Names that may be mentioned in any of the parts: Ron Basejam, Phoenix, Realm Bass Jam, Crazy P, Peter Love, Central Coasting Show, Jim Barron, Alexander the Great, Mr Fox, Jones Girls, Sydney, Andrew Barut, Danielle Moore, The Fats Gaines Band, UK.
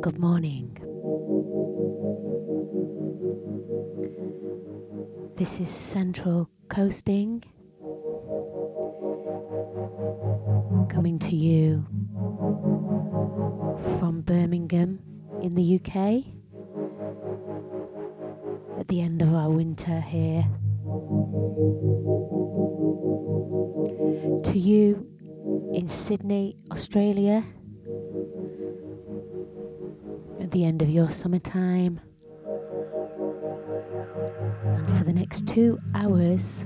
Good morning. This is Central Coasting, coming to you from Birmingham in the UK at the end of our winter here. To you in Sydney, Australia, at the end of your summertime. And for the next 2 hours,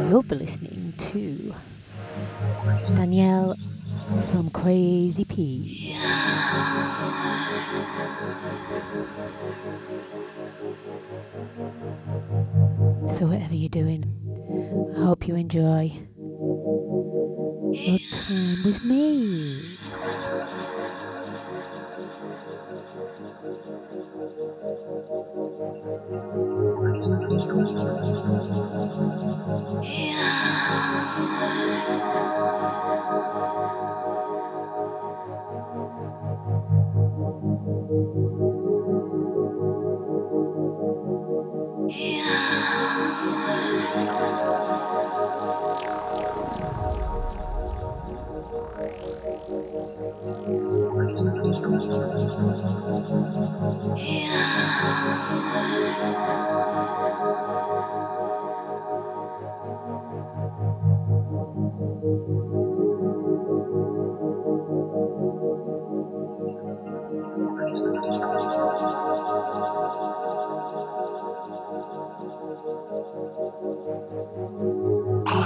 you'll be listening to Danielle from Crazy P. So whatever you're doing, I hope you enjoy your time with me. Are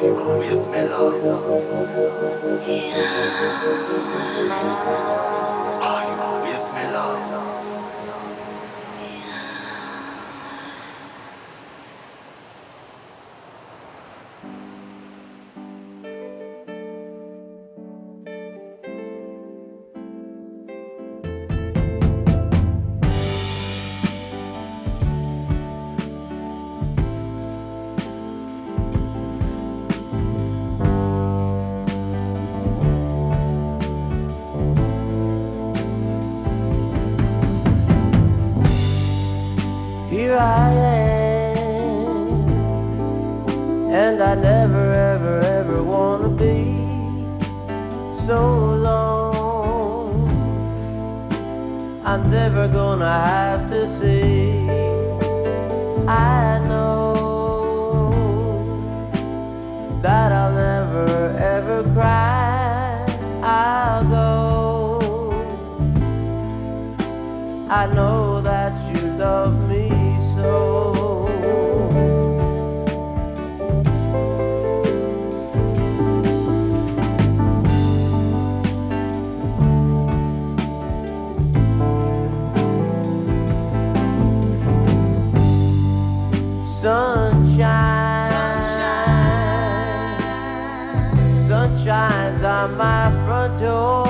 you with me, love? Yeah. I am, and I never, ever, ever want to be so alone. I'm never gonna have to see. I know that I'll never, ever cry. I'll go. I know that you love me so. Sunshine, sun shines on my front door.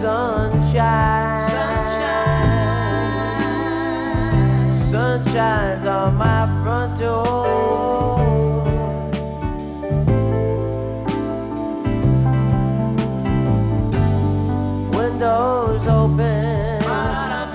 Sunshine, sun shines on my front door. Windows open, sunshine,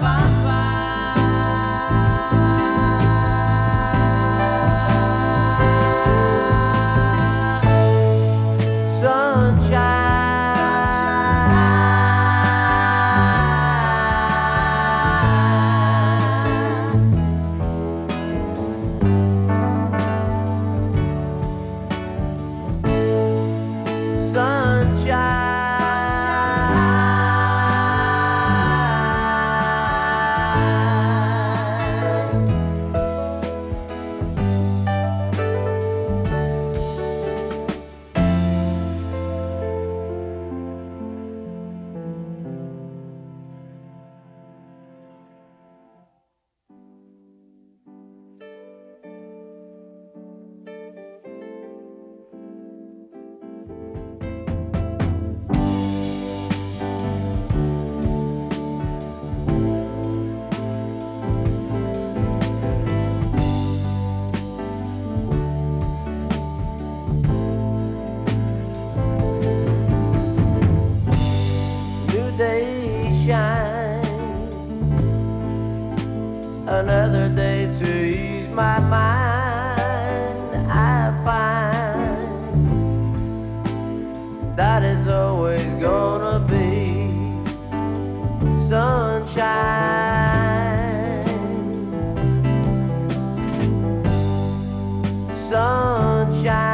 sunshine.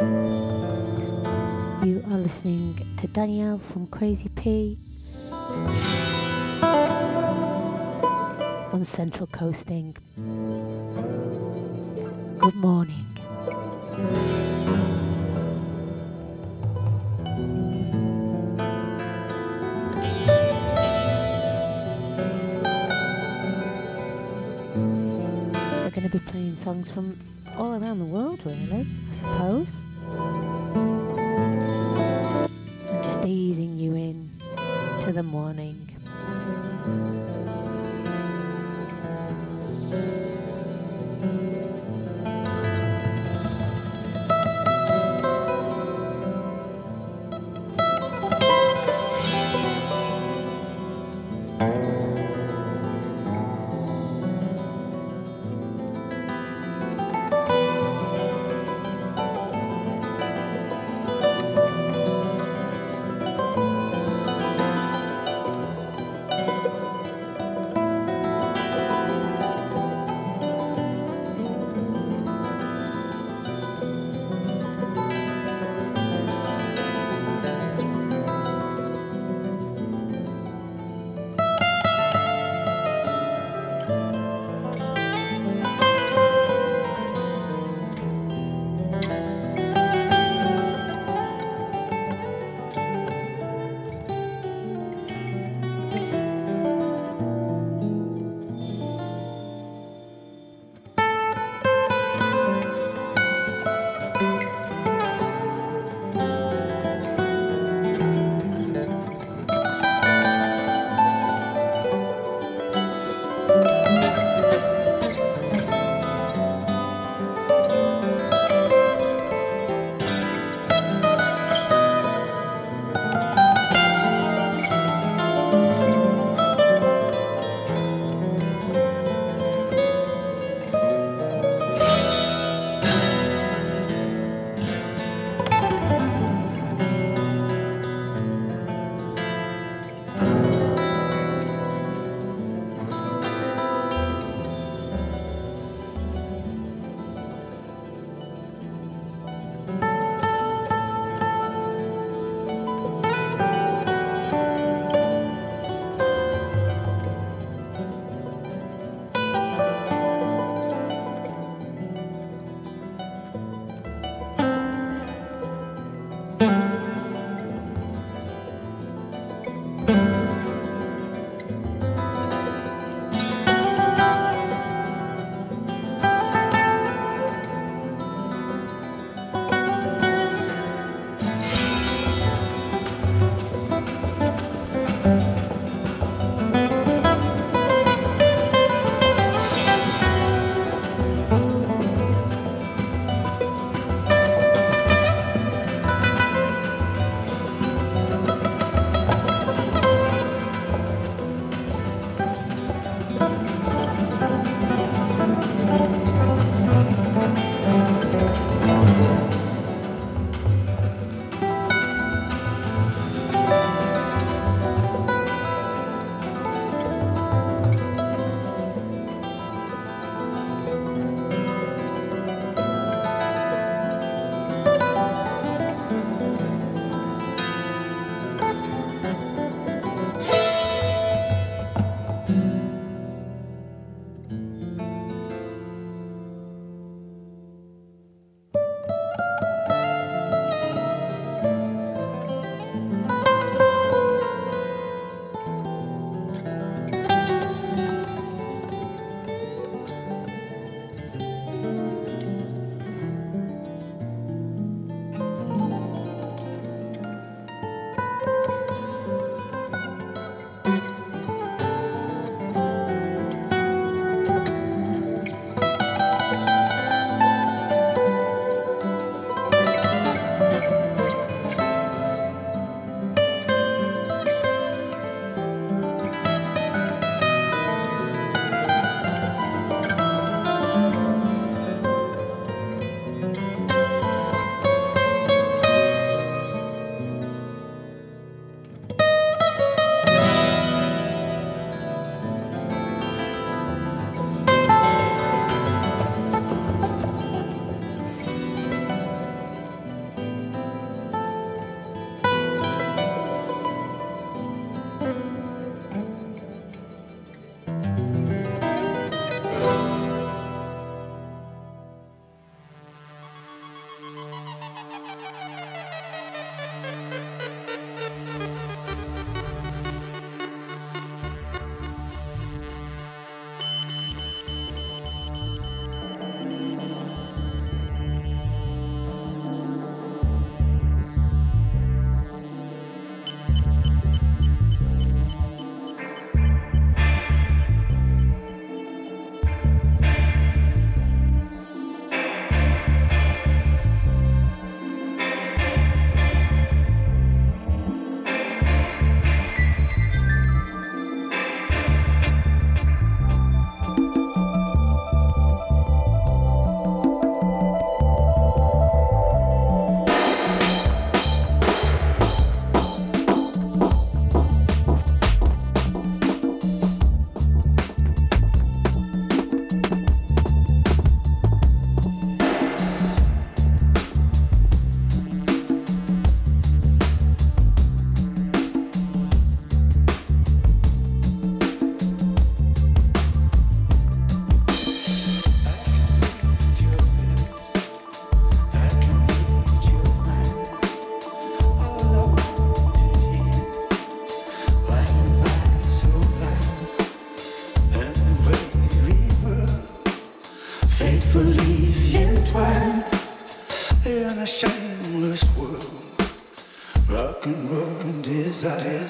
You are listening to Danielle from Crazy P on Central Coasting. Good morning. Be playing songs from all around the world, really, I suppose, and just easing you in to the morning. When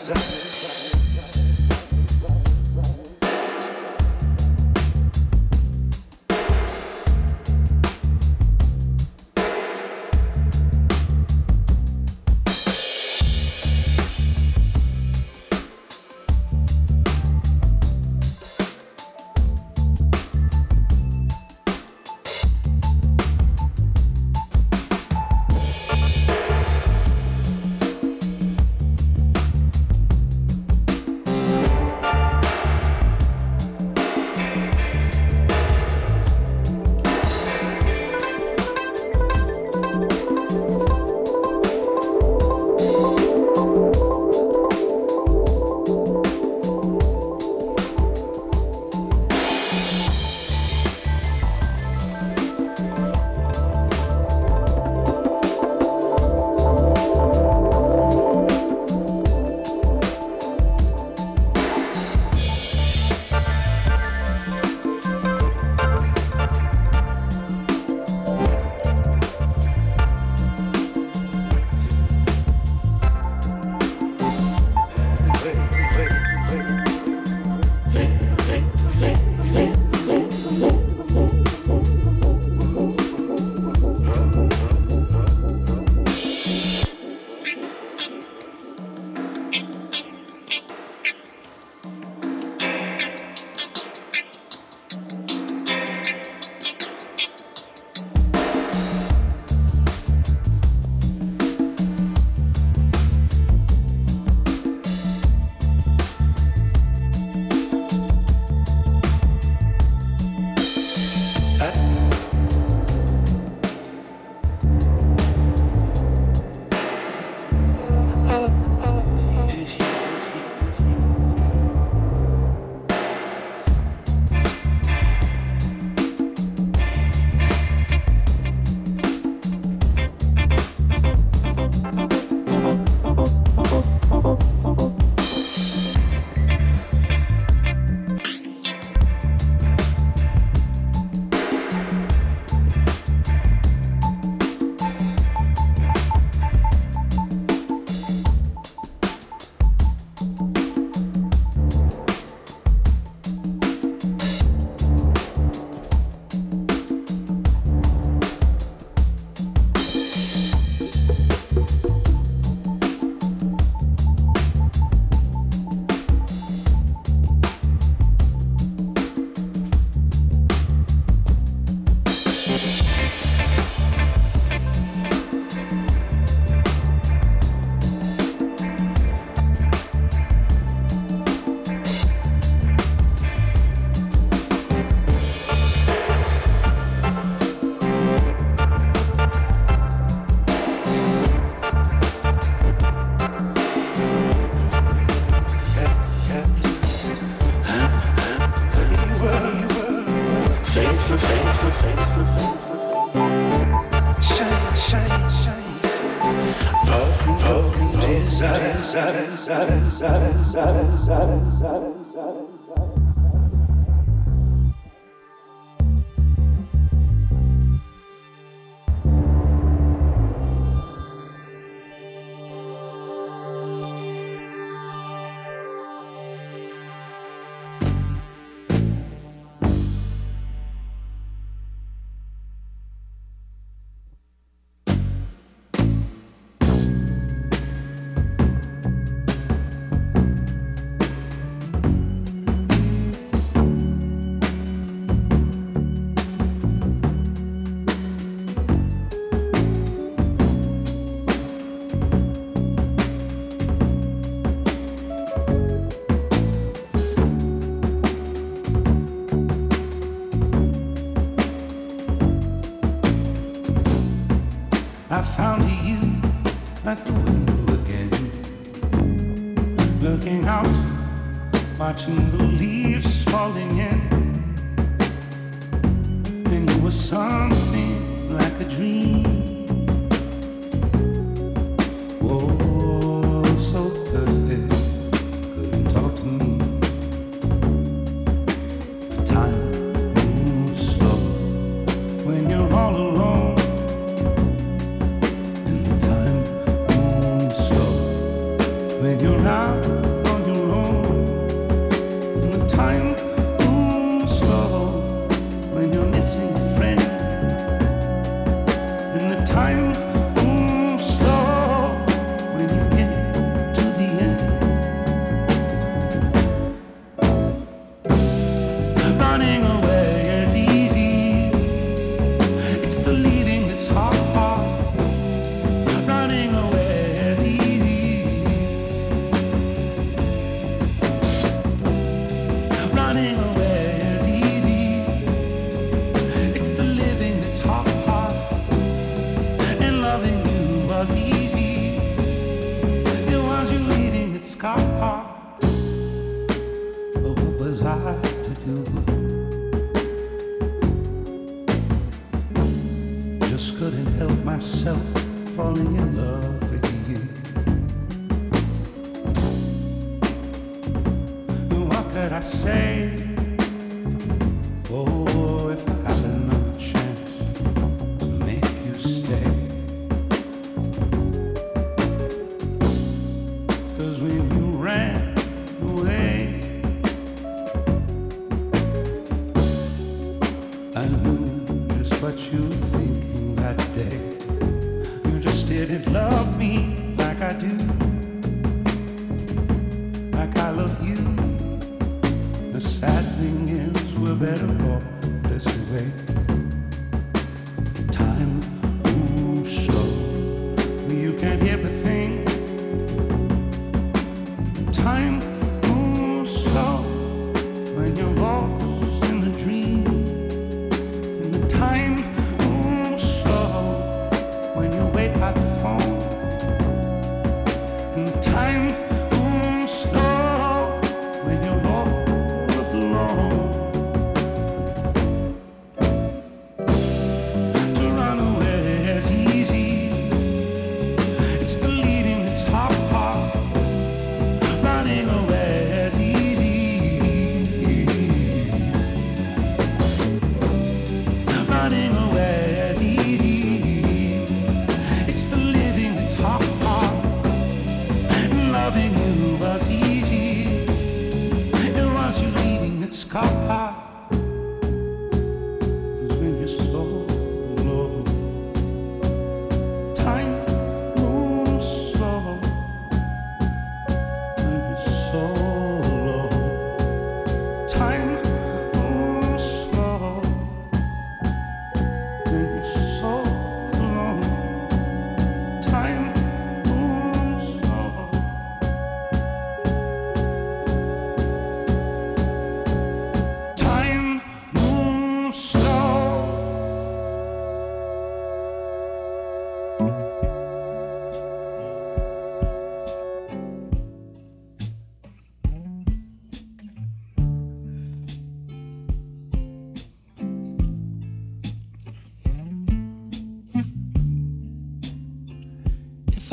you're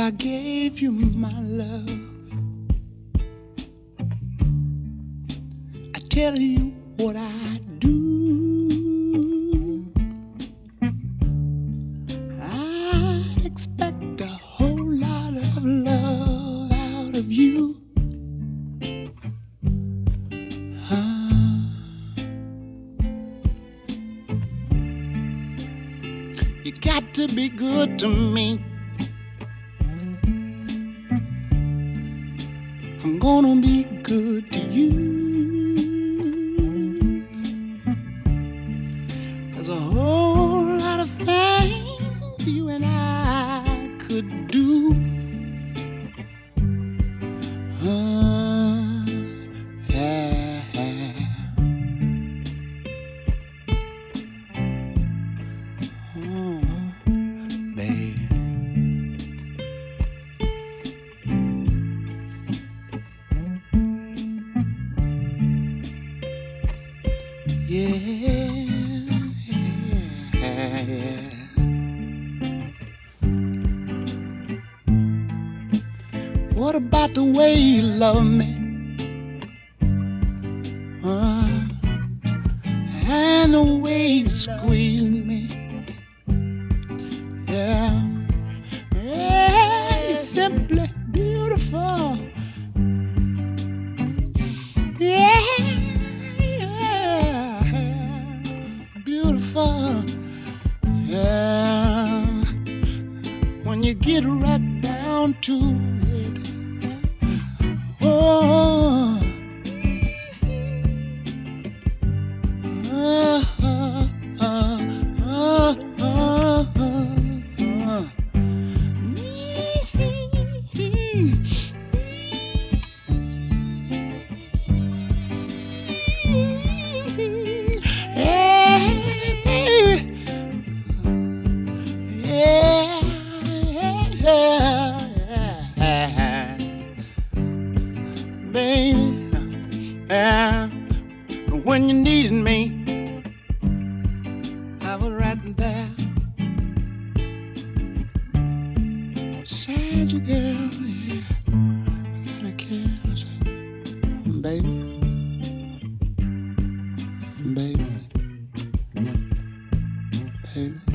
I gave you my love, I tell you what I do, I'd expect a whole lot of love out of you, You got to be good to me, gonna be good to you. There's a whole lot of things you and I could do. The way you love me, and the way you squeeze me, yeah, you're simply beautiful, yeah, beautiful, yeah. you get right down to it. Oh, when you needed me, I was right there beside you, girl. Yeah, gotta kiss, baby, baby, baby.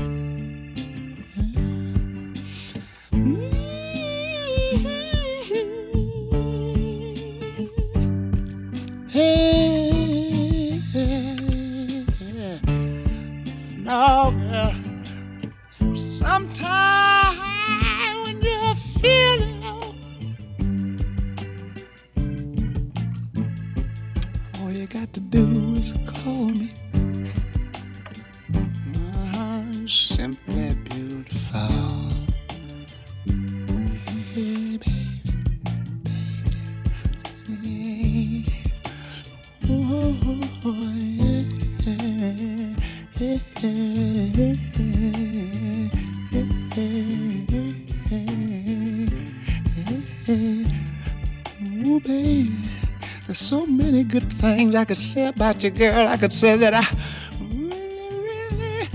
Good things I could say about you, girl. I could say that I really, really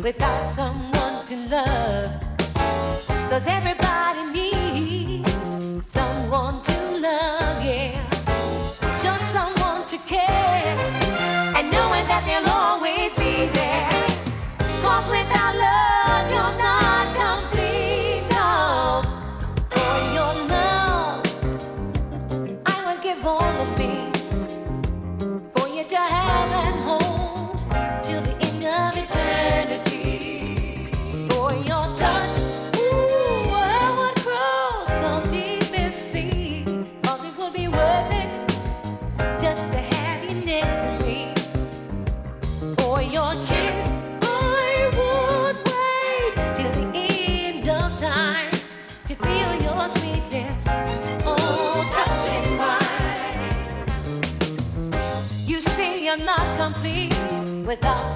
without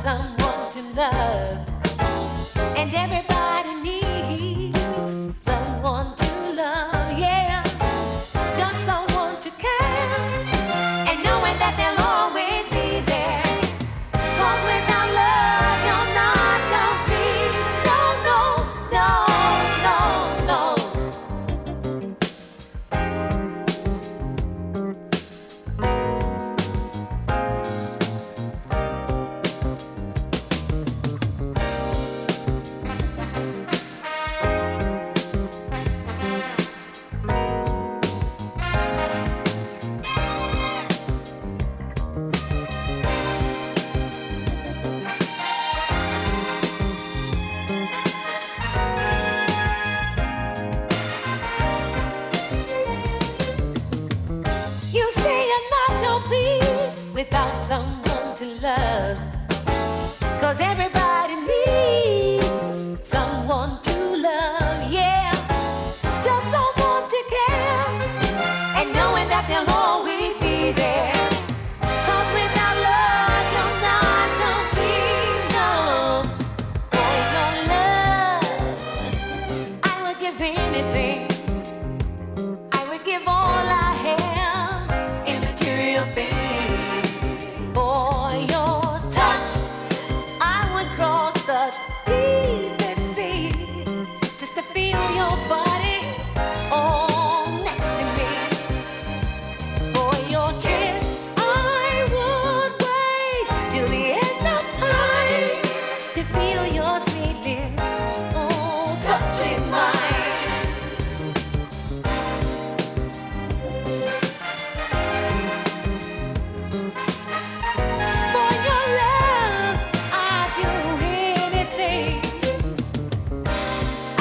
someone to love, and everybody needs someone to love, yeah, just someone to care, and knowing that they'll always be there, 'cause without love you're not complete, no, no, no, no, no. 'Cause everybody needs someone to love, yeah, just someone to care, and knowing that they'll always be there. 'Cause without love, you're not complete, no. For your love, I would give anything. I would give all I have in material things. For your touch, I would cross the deepest sea just to feel your body all next to me. For your kiss, I would wait till the end of time to feel your sweet lips, oh, touching mine. For your love, I'd do anything. I,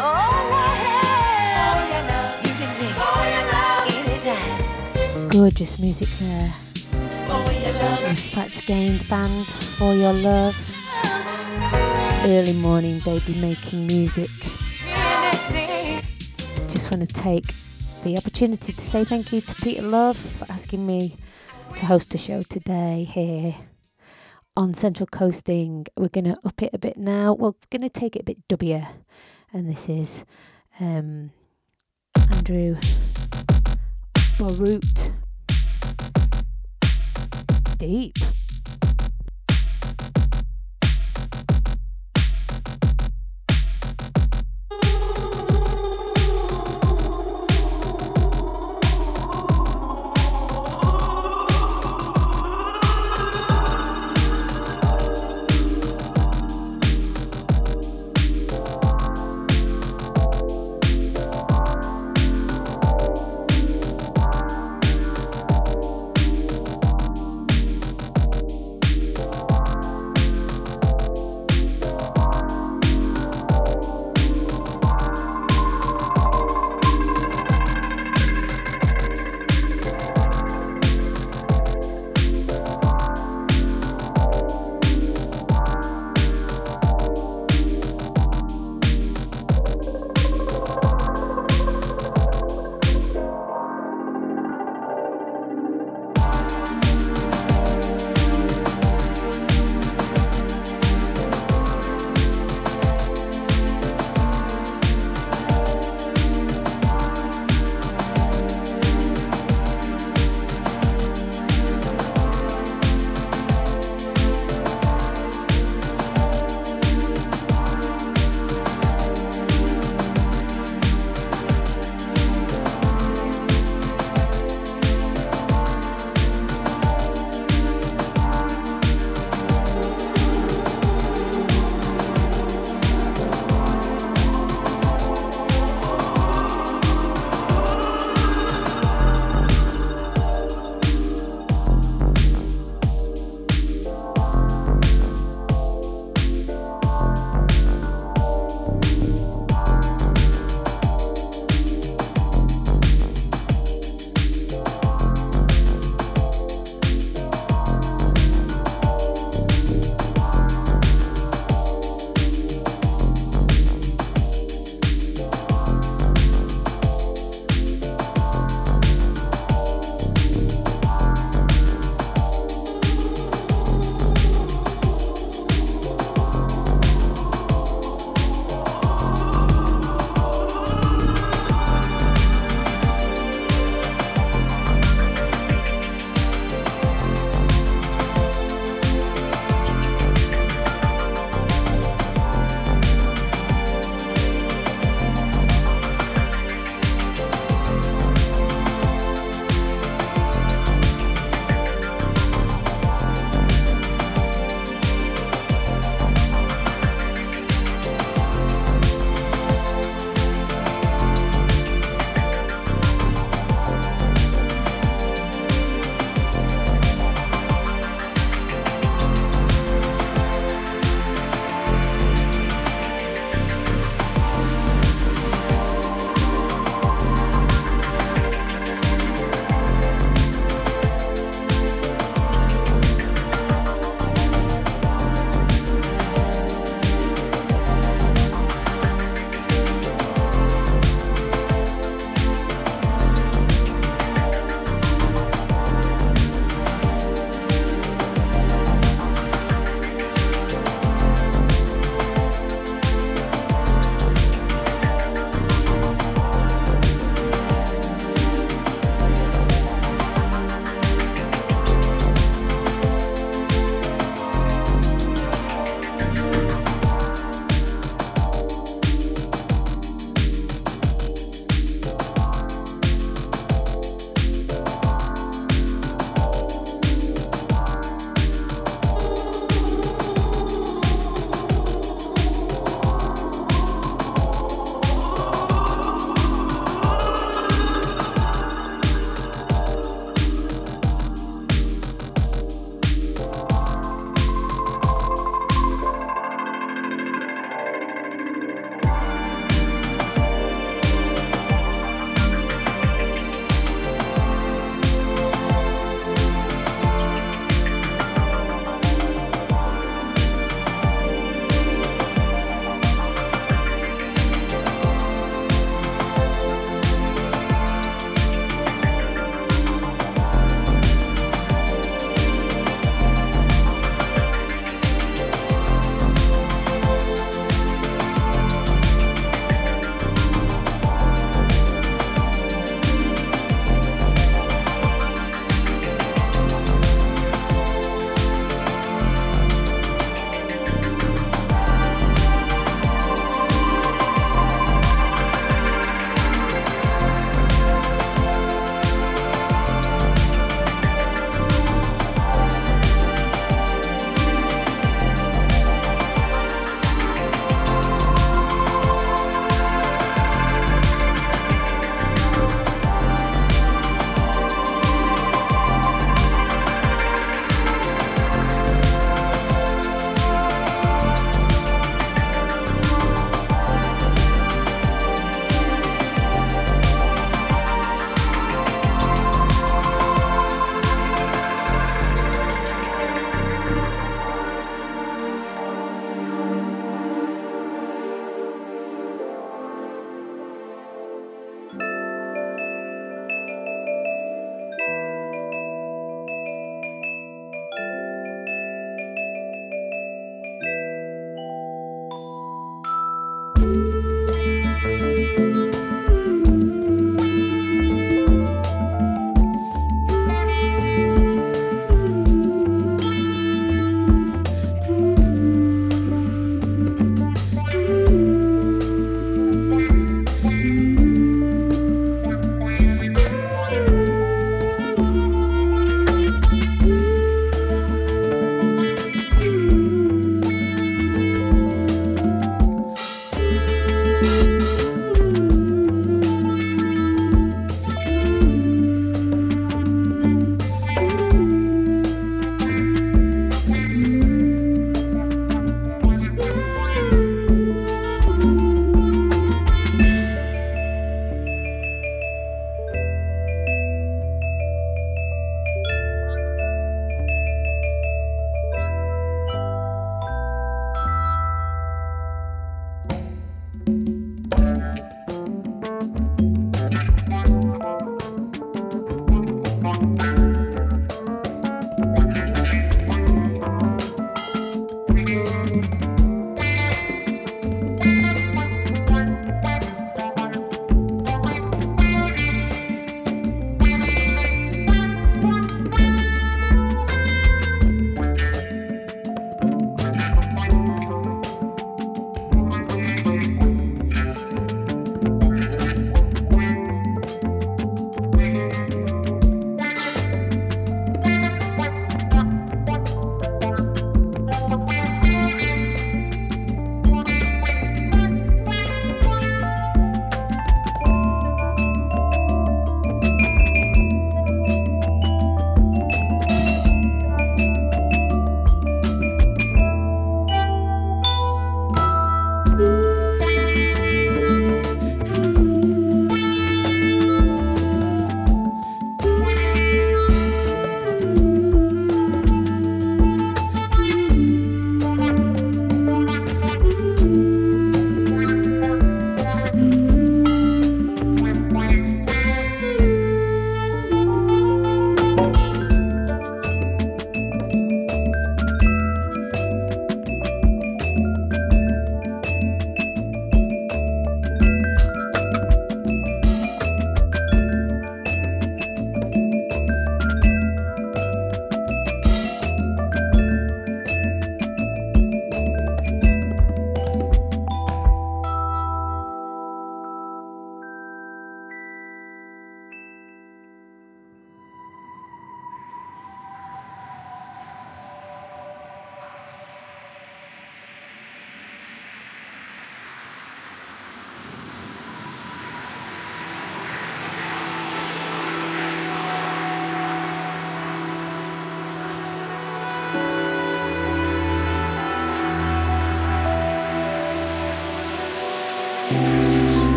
oh, I, oh, I, you can take anytime. Gorgeous music there. The Fats Gaines Band, For Your Love. Early morning baby making music. Anything. Just want to take the opportunity to say thank you to Peter Love for asking me to host a show today here on Central Coasting. We're going to up it a bit now. We're going to take it a bit dubbier. And this is Andrew Barut. Deep.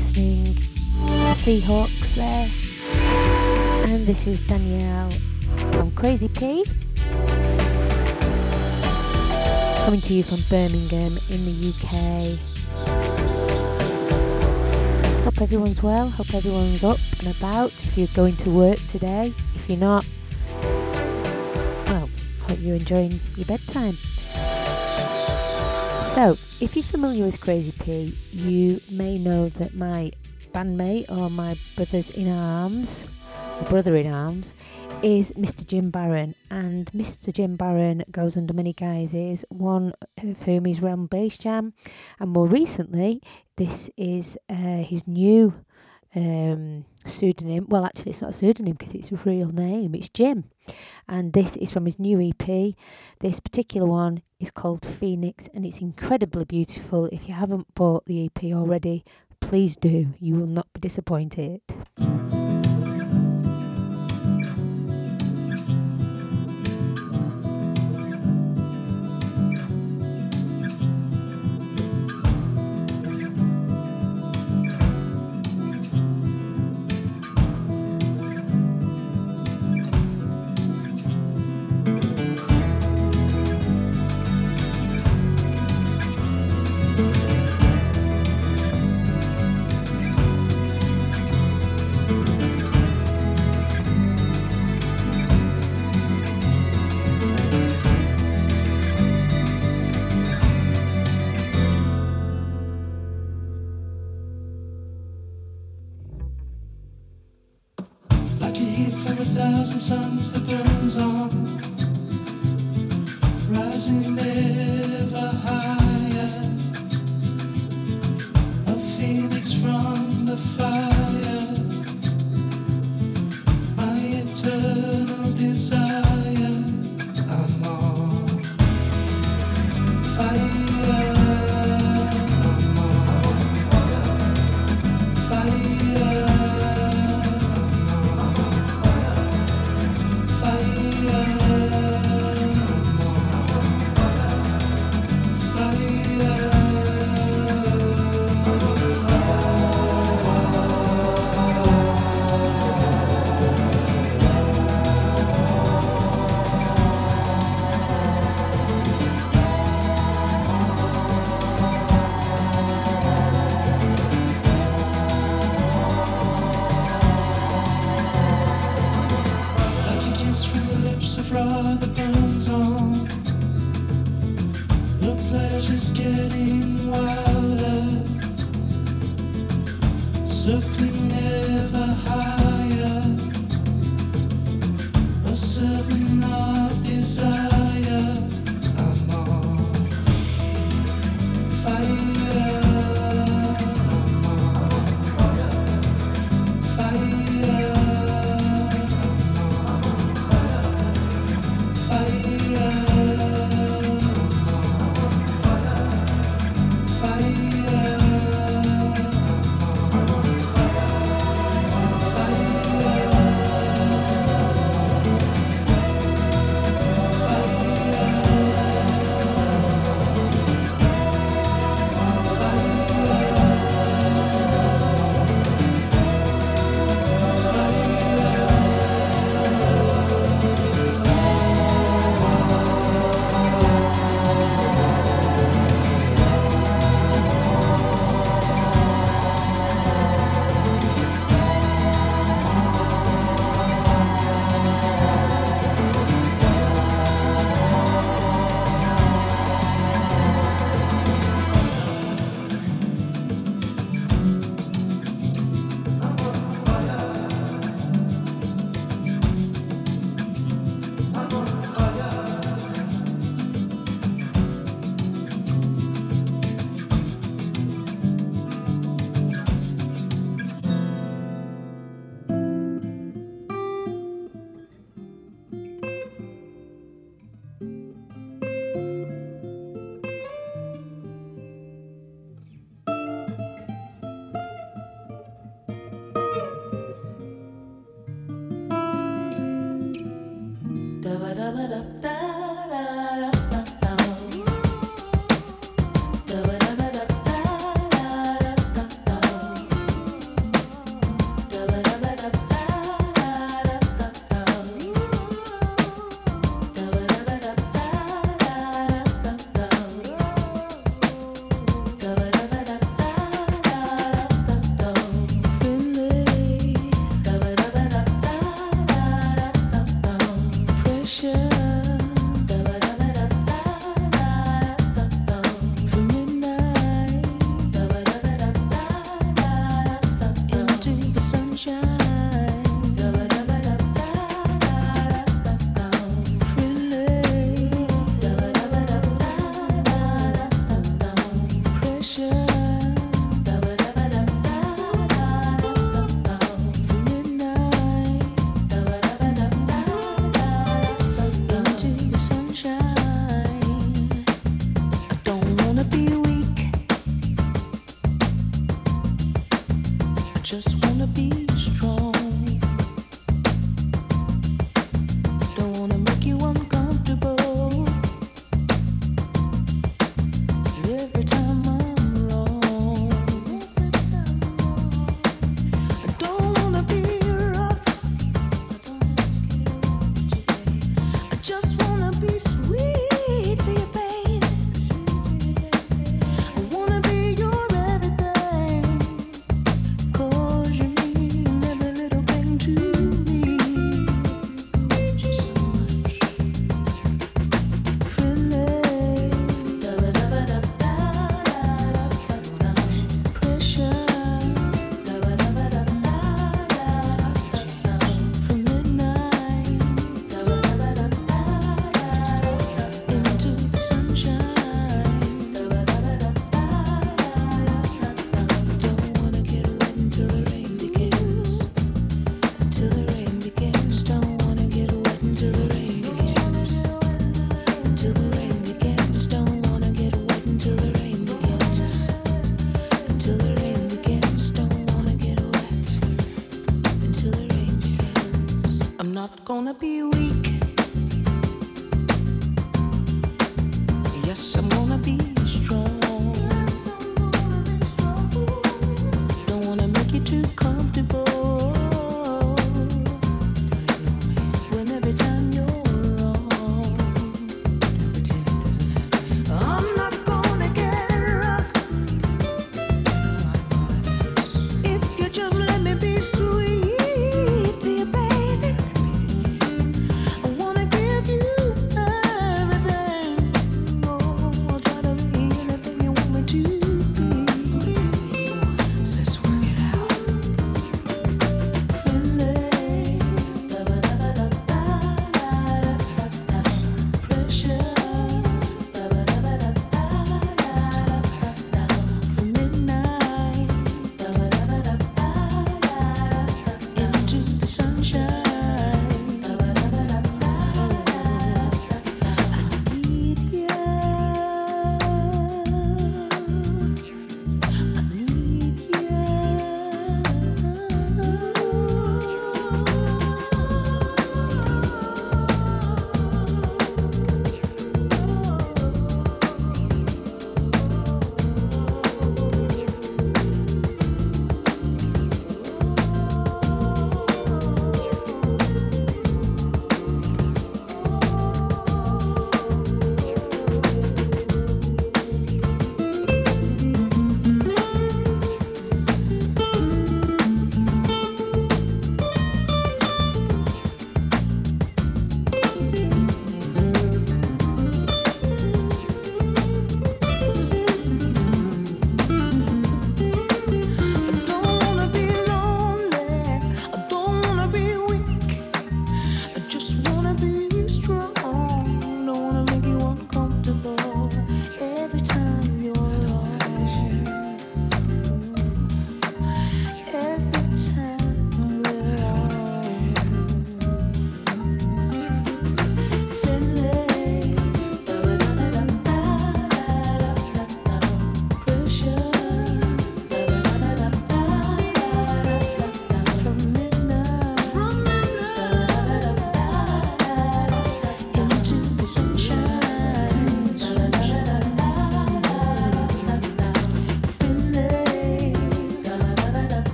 listening to Seahawks there. And this is Danielle from Crazy P, coming to you from Birmingham in the UK. Hope everyone's well, hope everyone's up and about. If you're going to work today, if you're not, well, hope you're enjoying your bedtime. So, if you're familiar with Crazy P, you may know that my bandmate, or my brother in arms, is Mr. Jim Barron, and Mr. Jim Barron goes under many guises, one of whom is Realm Bass Jam, and more recently, this is his new pseudonym. Well, actually, it's not a pseudonym because it's a real name. It's Jim, and this is from his new EP. This particular one is called Phoenix, and it's incredibly beautiful. If you haven't bought the EP already, please do. You will not be disappointed.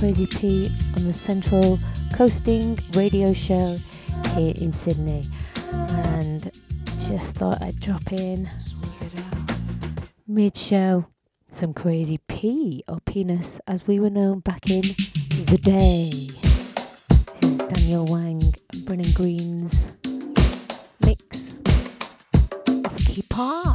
Crazy P on the Central Coasting Radio Show here in Sydney, and just thought I'd drop in mid-show some Crazy P, or Penis as we were known back in the day. This is Danielle Wang and Brennan Green's mix of Keep On.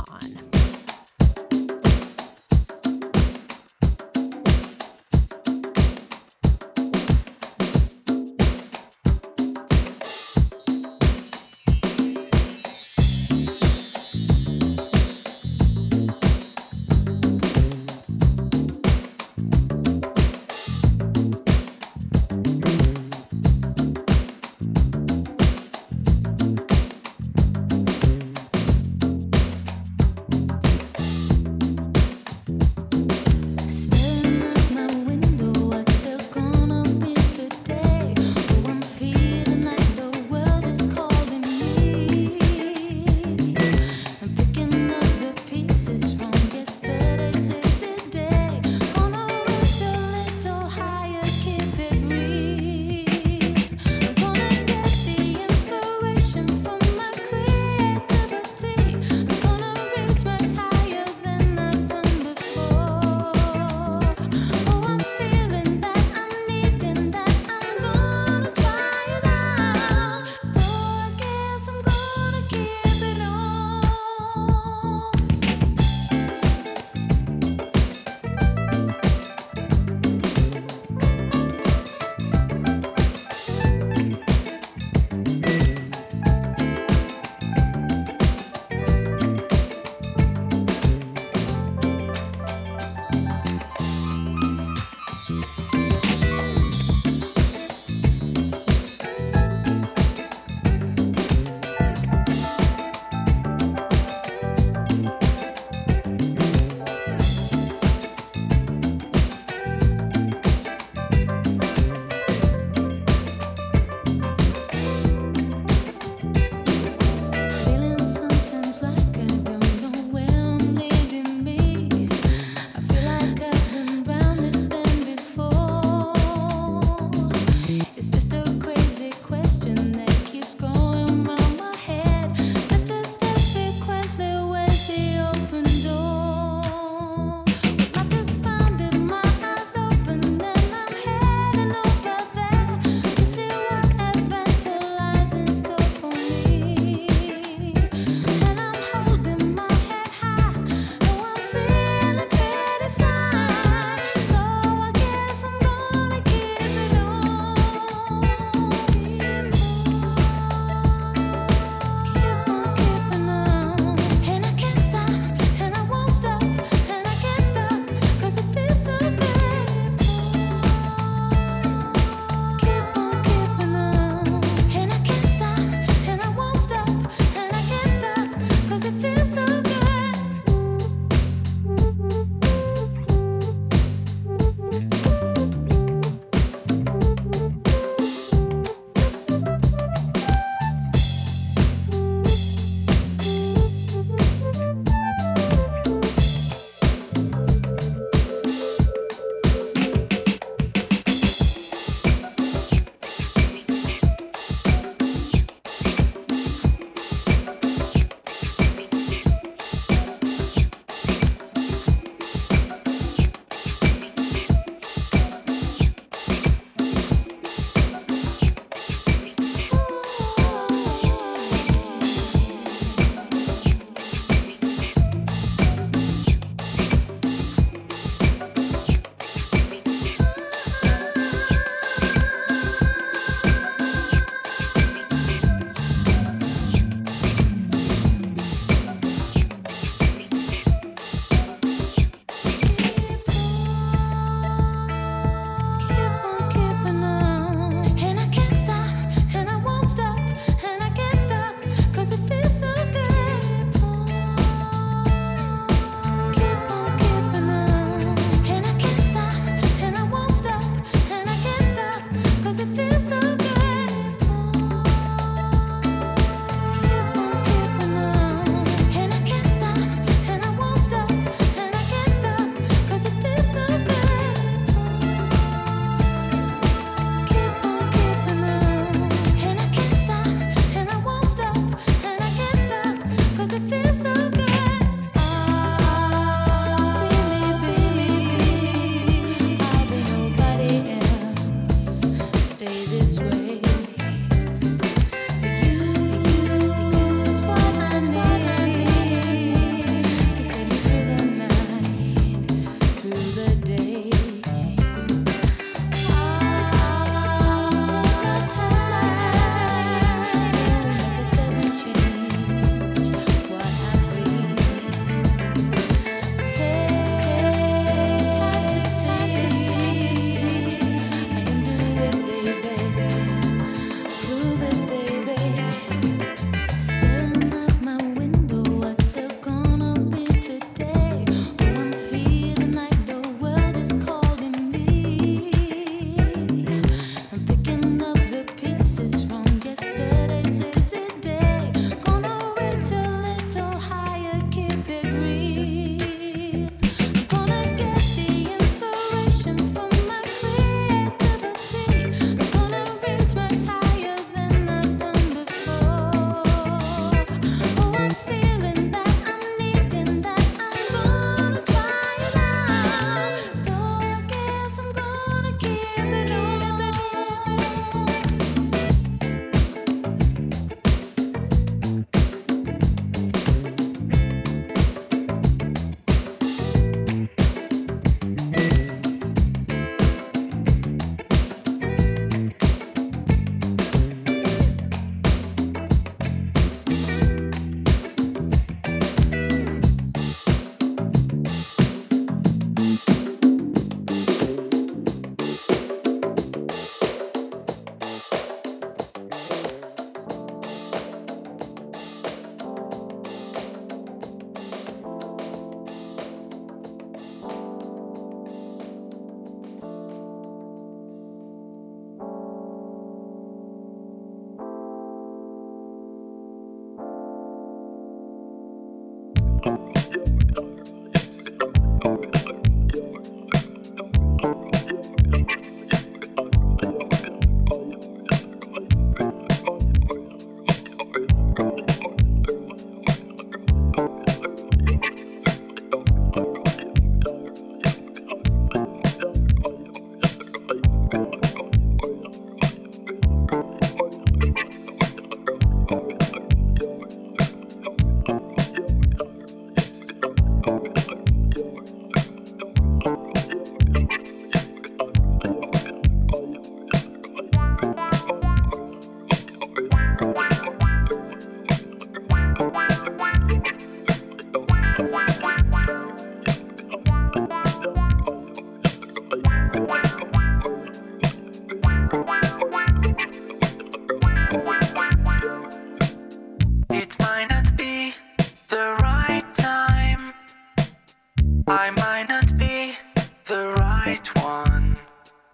I might not be the right one,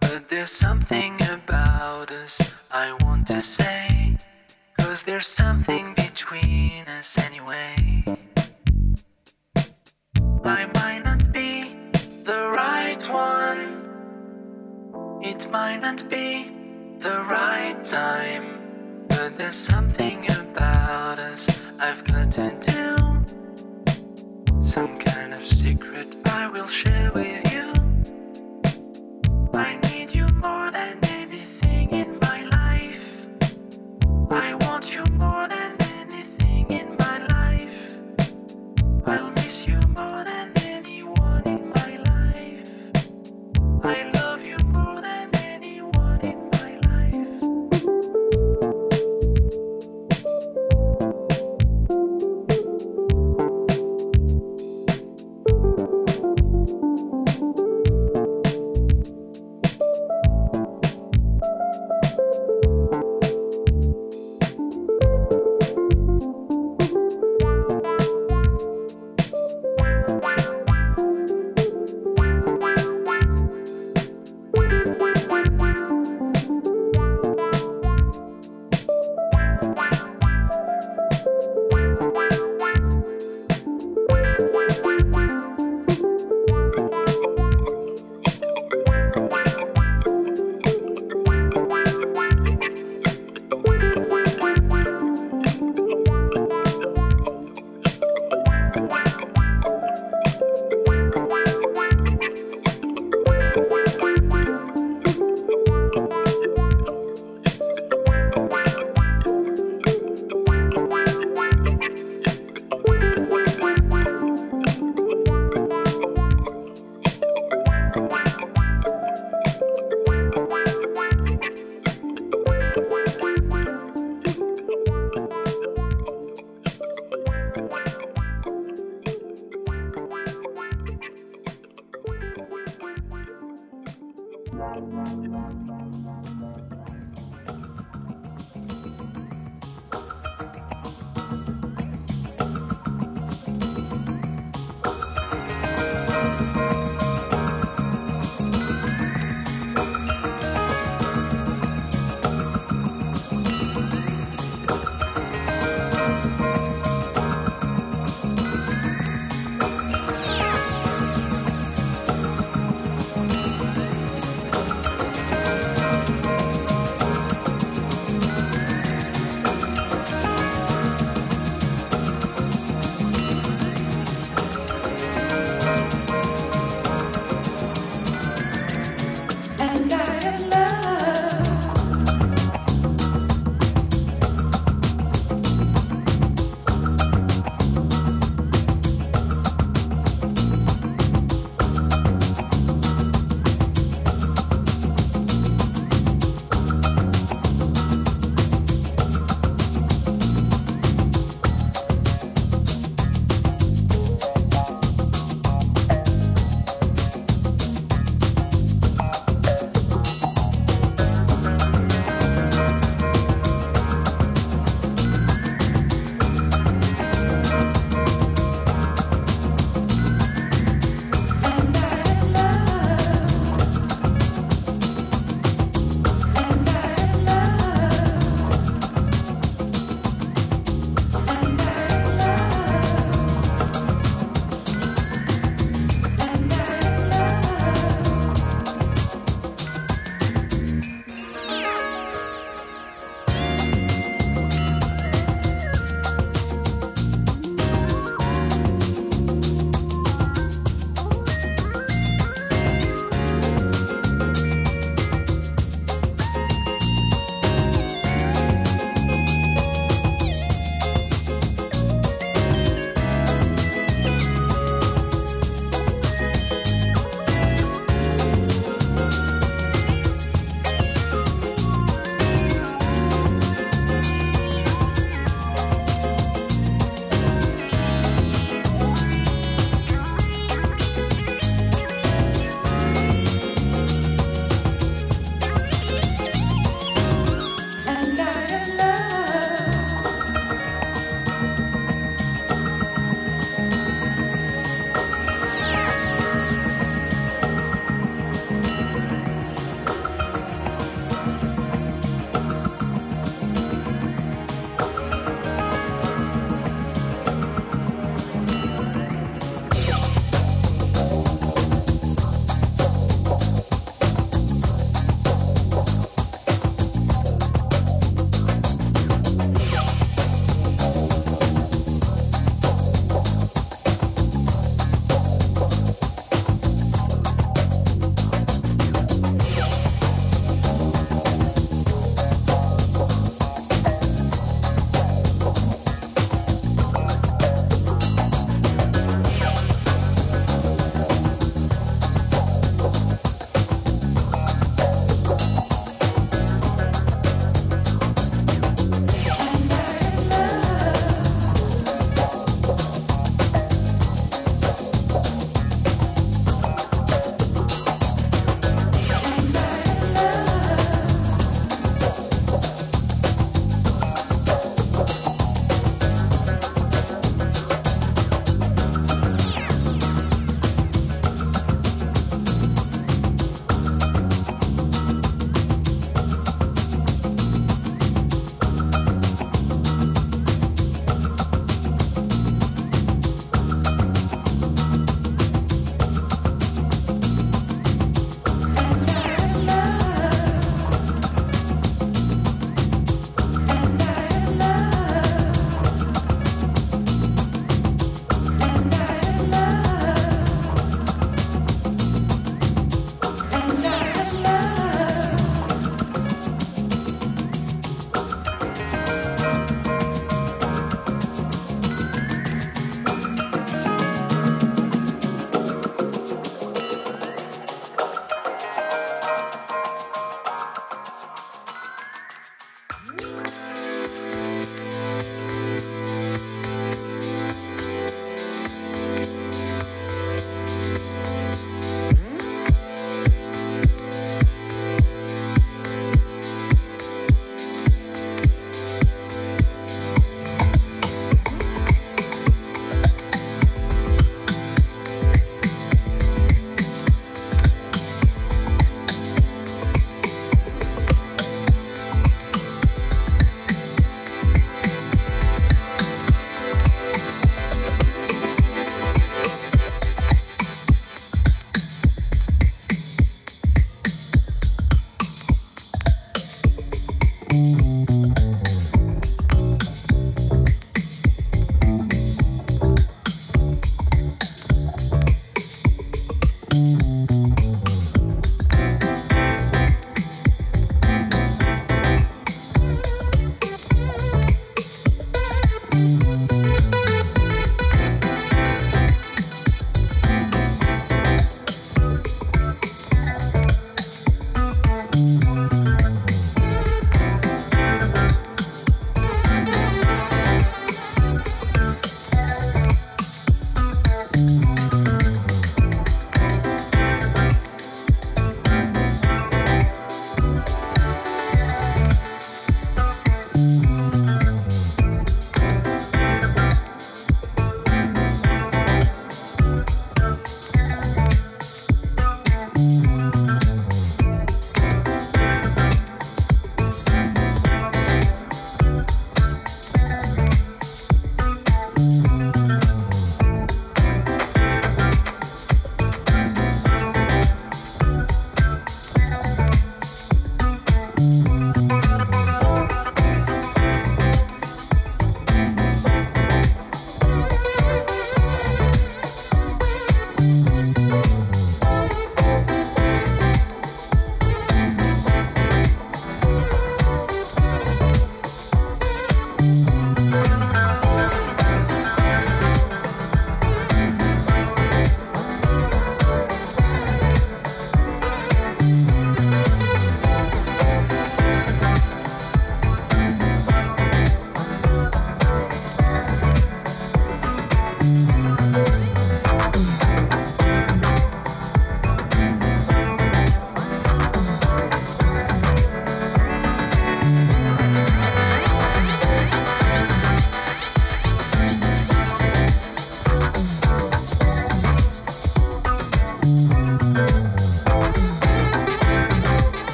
but there's something about us I want to say, 'cause there's something between us anyway. I might not be the right one, it might not be the right time, but there's something about us I've got to do, some kind of secret I will share with you. I need you more than anything in my life, I want you more than anything in my life, I'll miss you more than anyone in my life, I love you more than anyone in my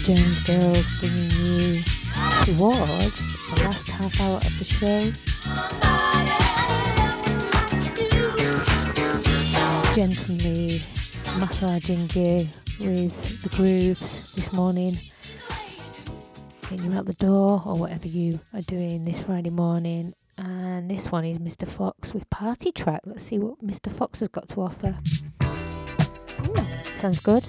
Jones Girls bringing you towards the last half hour of the show. Just gently massaging you with the grooves this morning, getting you out the door or whatever you are doing this Friday morning. And this one is Mr Fox with Party Track. Let's see what Mr Fox has got to offer. Ooh, sounds good.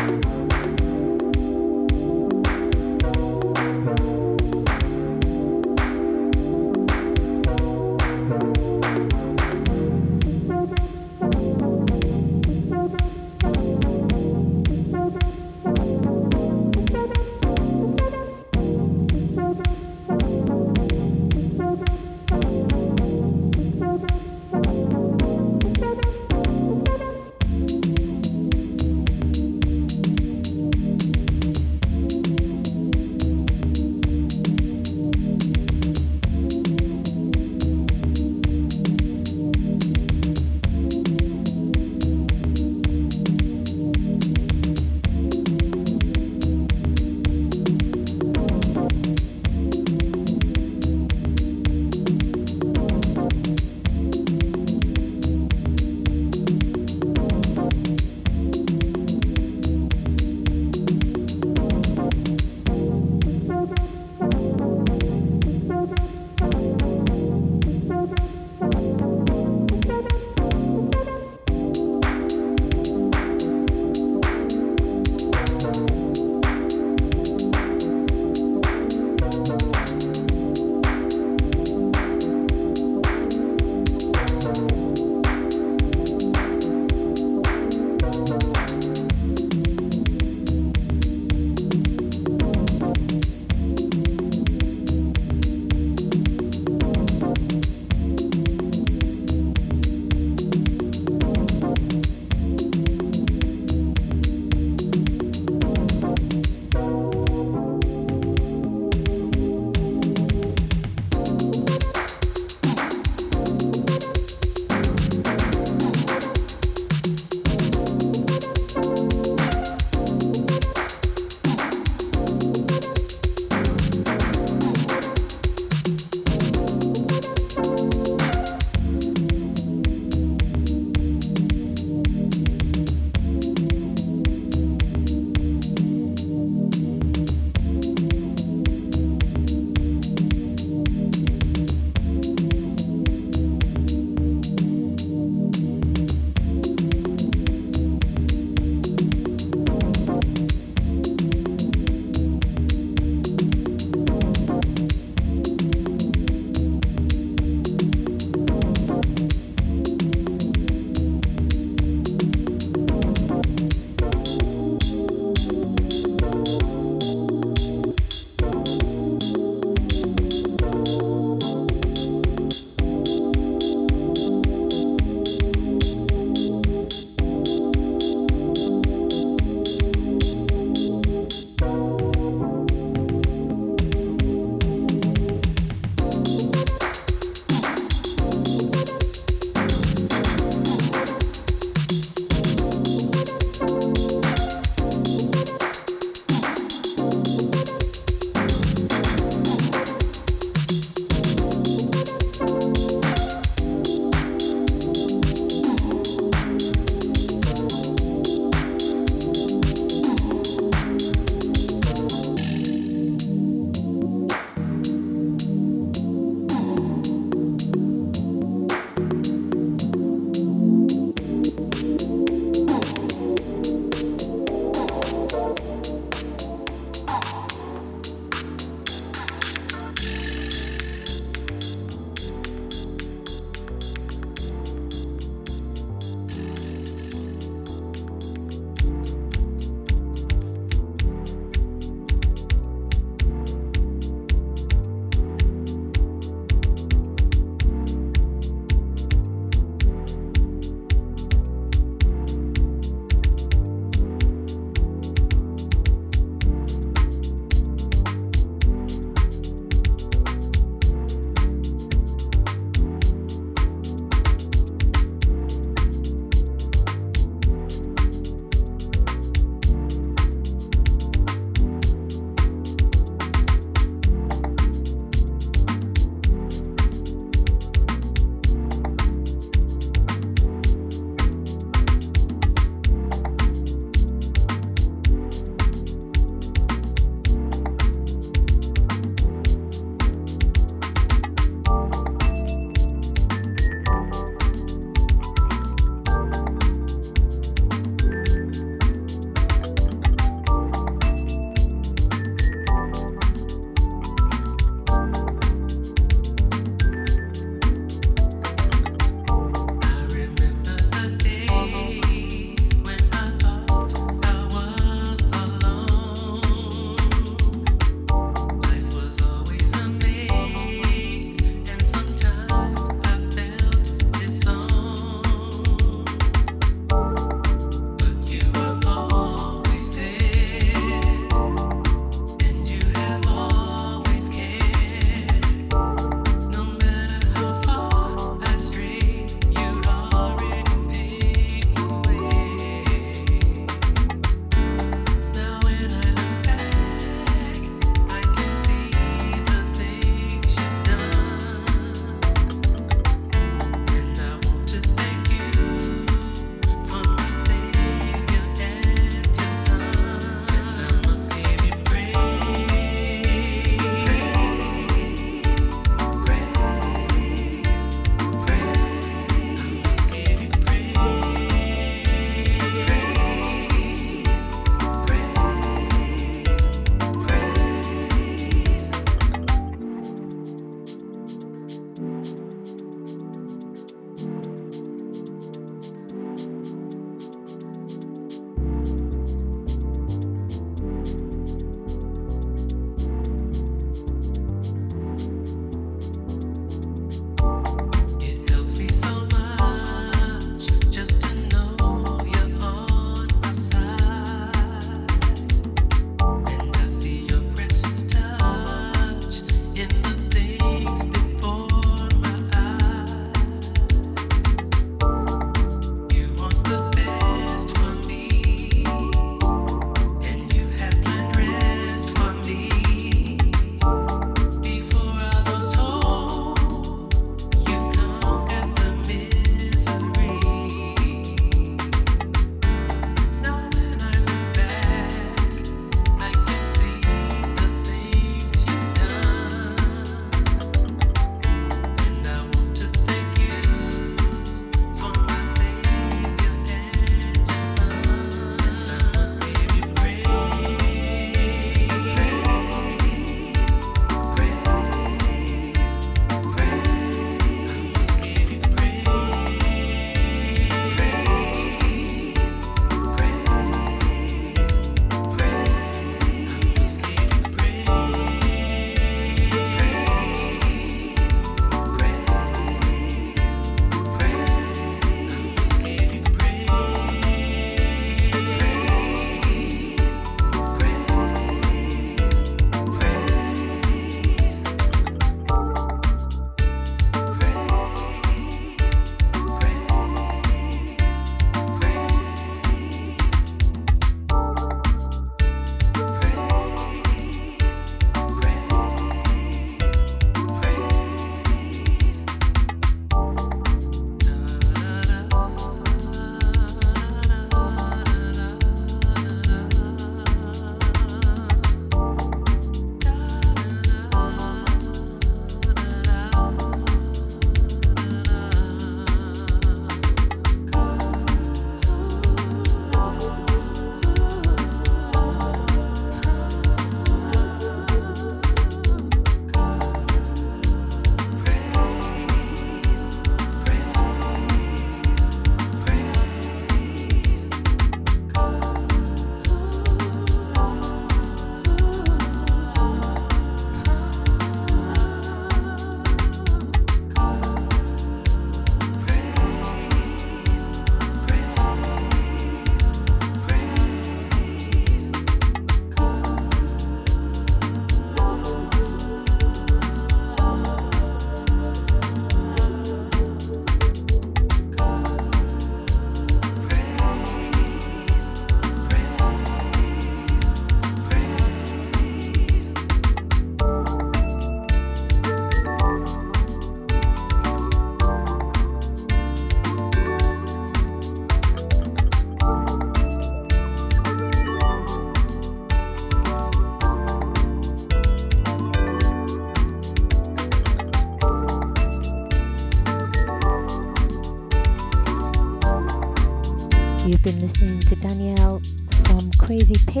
to Danielle from Crazy P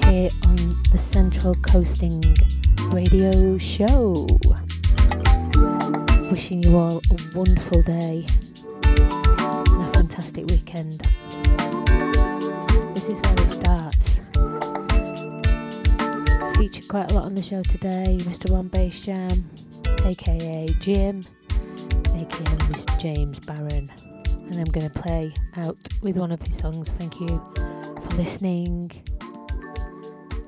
here on the Central Coasting Radio Show. Wishing you all a wonderful day and a fantastic weekend. This is where it starts. Featured quite a lot on the show today, Mr. Ron Basejam, aka Jim, aka Mr. James Barron, and I'm going to play out with one of his songs. Thank you for listening.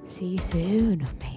See you soon, maybe.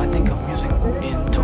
I think of music in